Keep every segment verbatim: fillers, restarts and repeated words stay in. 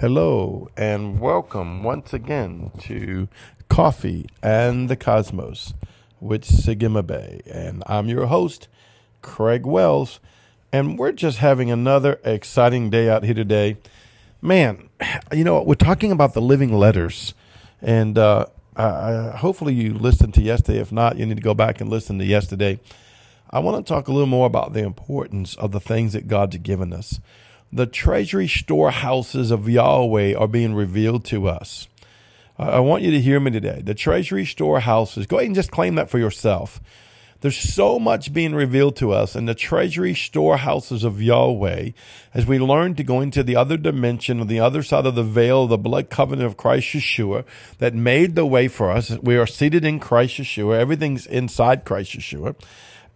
Hello and welcome once again to Coffee and the Cosmos with Sigima Bay. And I'm your host, Craig Wells, and we're just having another exciting day out here today. Man, you know, we're talking about the living letters, and uh, I, I, hopefully you listened to yesterday. If not, you need to go back and listen to yesterday. I want to talk a little more about the importance of the things that God's given us. The treasury storehouses of Yahweh are being revealed to us. I want you to hear me today. The treasury storehouses, go ahead and just claim that for yourself. There's so much being revealed to us in the treasury storehouses of Yahweh as we learn to go into the other dimension, on the other side of the veil of the blood covenant of Christ Yeshua that made the way for us. We are seated in Christ Yeshua. Everything's inside Christ Yeshua.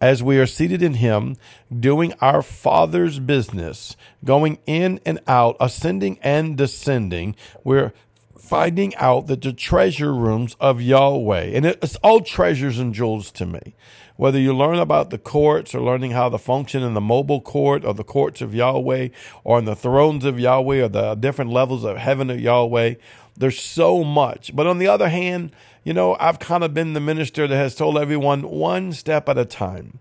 As we are seated in him, doing our Father's business, going in and out, ascending and descending, we're finding out that the treasure rooms of Yahweh, and it's all treasures and jewels to me. Whether you learn about the courts or learning how to function in the mobile court or the courts of Yahweh or in the thrones of Yahweh or the different levels of heaven of Yahweh, there's so much. But on the other hand, you know, I've kind of been the minister that has told everyone one step at a time.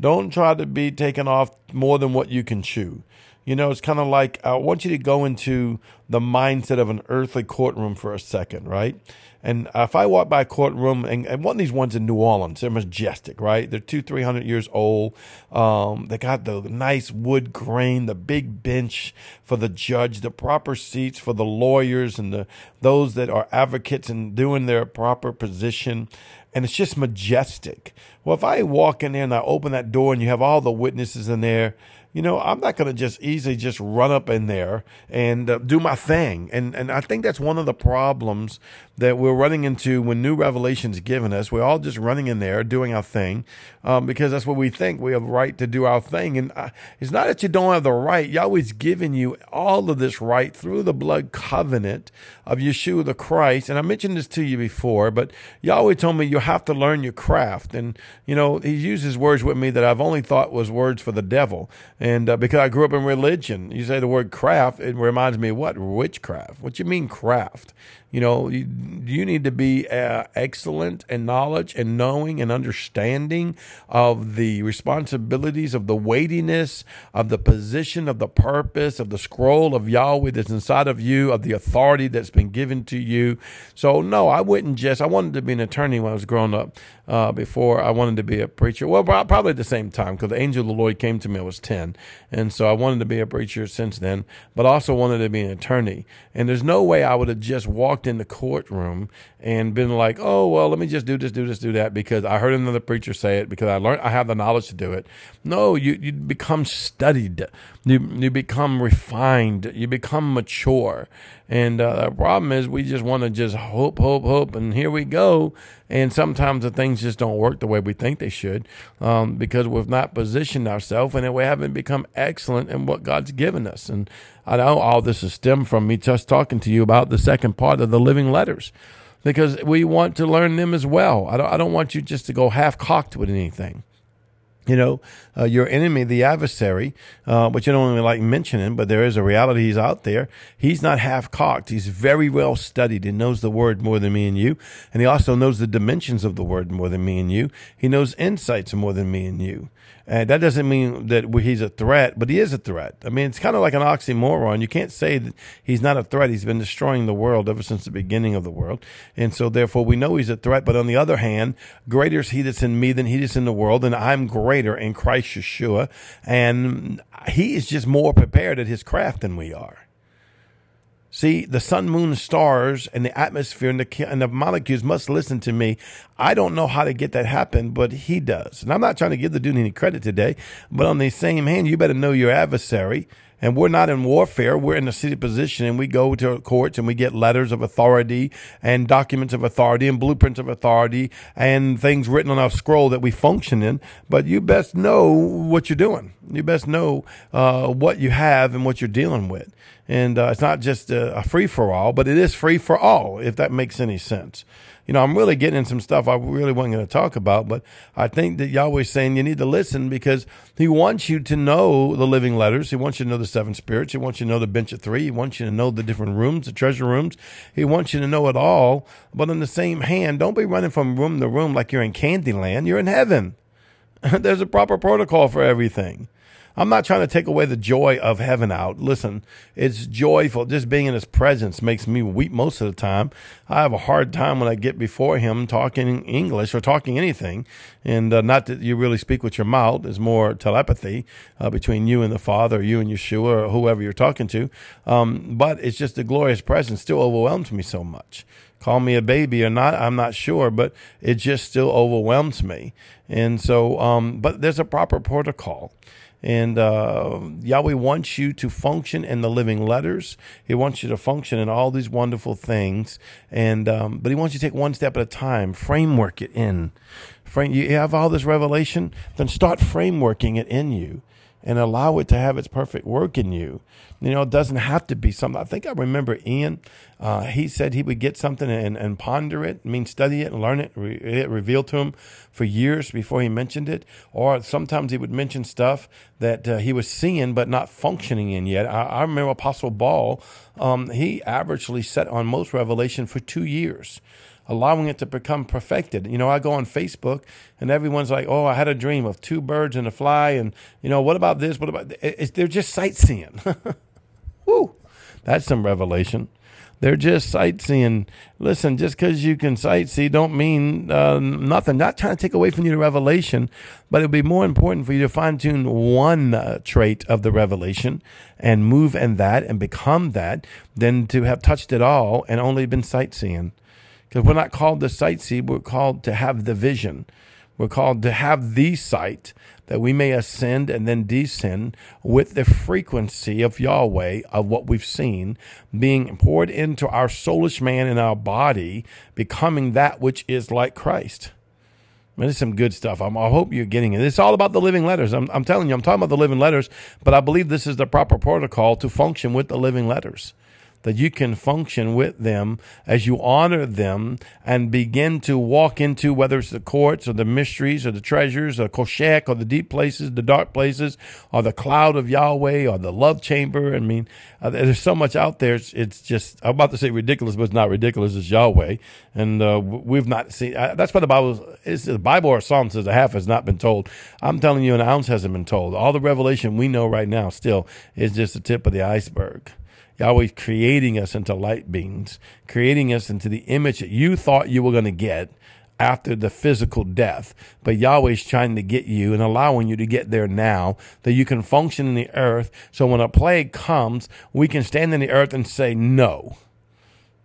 Don't try to be taken off more than what you can chew. You know, it's kind of like I want you to go into the mindset of an earthly courtroom for a second, right? And if I walk by a courtroom, and, and one of these ones in New Orleans, they're majestic, right? They're two, three hundred years old. Um, they got the nice wood grain, the big bench for the judge, the proper seats for the lawyers and the those that are advocates and doing their proper position. And it's just majestic. Well, if I walk in there and I open that door and you have all the witnesses in there, you know, I'm not going to just easily just run up in there and uh, do my thing. And and I think that's one of the problems that we're running into when new revelation is given us. We're all just running in there doing our thing um, because that's what we think. We have right to do our thing. And I, it's not that you don't have the right. Yahweh's given you all of this right through the blood covenant of Yeshua the Christ. And I mentioned this to you before, but Yahweh told me you have to learn your craft. And, you know, he uses words with me that I've only thought was words for the devil. And uh, because I grew up in religion, you say the word craft, it reminds me of what? Witchcraft. What you mean craft? You know, you, you need to be uh, excellent in knowledge and knowing and understanding of the responsibilities, of the weightiness, of the position, of the purpose, of the scroll of Yahweh that's inside of you, of the authority that's been given to you. So, no, I wouldn't just, I wanted to be an attorney when I was growing up uh, before I wanted to be a preacher. Well, probably at the same time because the angel of the Lord came to me when I was ten. And so I wanted to be a preacher since then, but also wanted to be an attorney. And there's no way I would have just walked in the courtroom and been like, oh, well, let me just do this, do this, do that, because I heard another preacher say it, because I learned I have the knowledge to do it. No, you, you become studied. You, you become refined. You become mature. And uh, the problem is we just want to just hope, hope, hope, and here we go. And sometimes the things just don't work the way we think they should um, because we've not positioned ourselves and we haven't become excellent in what God's given us. And I know all this is stemmed from me just talking to you about the second part of the living letters because we want to learn them as well. I don't, I don't want you just to go half-cocked with anything. You know, uh, your enemy, the adversary, uh, which you don't really like mentioning, but there is a reality he's out there. He's not half-cocked. He's very well studied and knows the word more than me and you. And he also knows the dimensions of the word more than me and you. He knows insights more than me and you. And that doesn't mean that he's a threat, but he is a threat. I mean, it's kind of like an oxymoron. You can't say that he's not a threat. He's been destroying the world ever since the beginning of the world. And so, therefore, we know he's a threat. But on the other hand, greater is he that's in me than he that's in the world, and I'm greater in Christ Yeshua. And he is just more prepared at his craft than we are. See, the sun, moon, stars, and the atmosphere and the, and the molecules must listen to me. I don't know how to get that happen, but he does. And I'm not trying to give the dude any credit today, but on the same hand, you better know your adversary. And we're not in warfare. We're in a seated position, and we go to courts, and we get letters of authority and documents of authority and blueprints of authority and things written on our scroll that we function in. But you best know what you're doing. You best know uh, what you have and what you're dealing with. And uh, it's not just a, a free-for-all, but it is free for all, if that makes any sense. you know, I'm really getting in some stuff I really wasn't going to talk about, but I think that Yahweh's saying you need to listen because he wants you to know the living letters. He wants you to know the seven spirits. He wants you to know the bench of three. He wants you to know the different rooms, the treasure rooms. He wants you to know it all. But on the same hand, don't be running from room to room like you're in Candyland. You're in heaven. There's a proper protocol for everything. I'm not trying to take away the joy of heaven out. Listen, it's joyful. Just being in his presence makes me weep most of the time. I have a hard time when I get before him talking English or talking anything. And uh, not that you really speak with your mouth. It's more telepathy uh, between you and the Father, or you and Yeshua, or whoever you're talking to. Um, but it's just the glorious presence still overwhelms me so much. Call me a baby or not, I'm not sure, but it just still overwhelms me. And so, um, but there's a proper protocol. And uh, Yahweh wants you to function in the living letters. He wants you to function in all these wonderful things. And um, but he wants you to take one step at a time, framework it in. Frame, you have all this revelation, then start frameworking it in you and allow it to have its perfect work in you. You know, it doesn't have to be something. I think I remember Ian, uh, he said he would get something and, and ponder it, I mean, study it and learn it, re- it revealed to him for years before he mentioned it. Or sometimes he would mention stuff that uh, he was seeing but not functioning in yet. I, I remember Apostle Paul, um, he averagely sat on most revelation for two years. Allowing it to become perfected. You know, I go on Facebook and everyone's like, oh, I had a dream of two birds and a fly. And, you know, what about this? What about this? They're just sightseeing. Woo, that's some revelation. They're just sightseeing. Listen, just because you can sightsee don't mean uh, nothing. Not trying to take away from you the revelation, but it would be more important for you to fine-tune one uh, trait of the revelation and move in that and become that than to have touched it all and only been sightseeing. Because we're not called to sightsee, we're called to have the vision. We're called to have the sight that we may ascend and then descend with the frequency of Yahweh, of what we've seen, being poured into our soulish man and our body, becoming that which is like Christ. I mean, this is some good stuff. I'm, I hope you're getting it. It's all about the living letters. I'm, I'm telling you, I'm talking about the living letters, but I believe this is the proper protocol to function with the living letters. That you can function with them as you honor them and begin to walk into, whether it's the courts or the mysteries or the treasures or Koshek or the deep places, the dark places, or the cloud of Yahweh or the love chamber. I mean, uh, there's so much out there. It's, it's just, I'm about to say ridiculous, but it's not ridiculous. It's Yahweh. And uh, we've not seen, uh, that's what the Bible is. The Bible or Psalm says a half has not been told. I'm telling you, an ounce hasn't been told. All the revelation we know right now still is just the tip of the iceberg. Yahweh's creating us into light beings, creating us into the image that you thought you were going to get after the physical death. But Yahweh's trying to get you and allowing you to get there now, that you can function in the earth. So when a plague comes, we can stand in the earth and say no.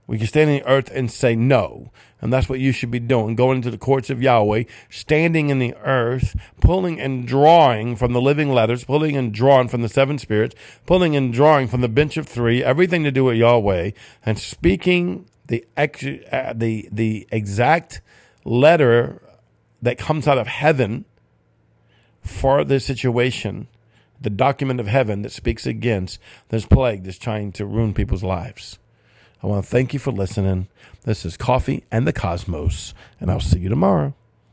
We can stand in the earth and say no. And that's what you should be doing, going into the courts of Yahweh, standing in the earth, pulling and drawing from the living letters, pulling and drawing from the seven spirits, pulling and drawing from the bench of three, everything to do with Yahweh, and speaking the ex- uh, the the exact letter that comes out of heaven for this situation, the document of heaven that speaks against this plague that's trying to ruin people's lives. I want to thank you for listening. This is Coffee and the Cosmos, and I'll see you tomorrow.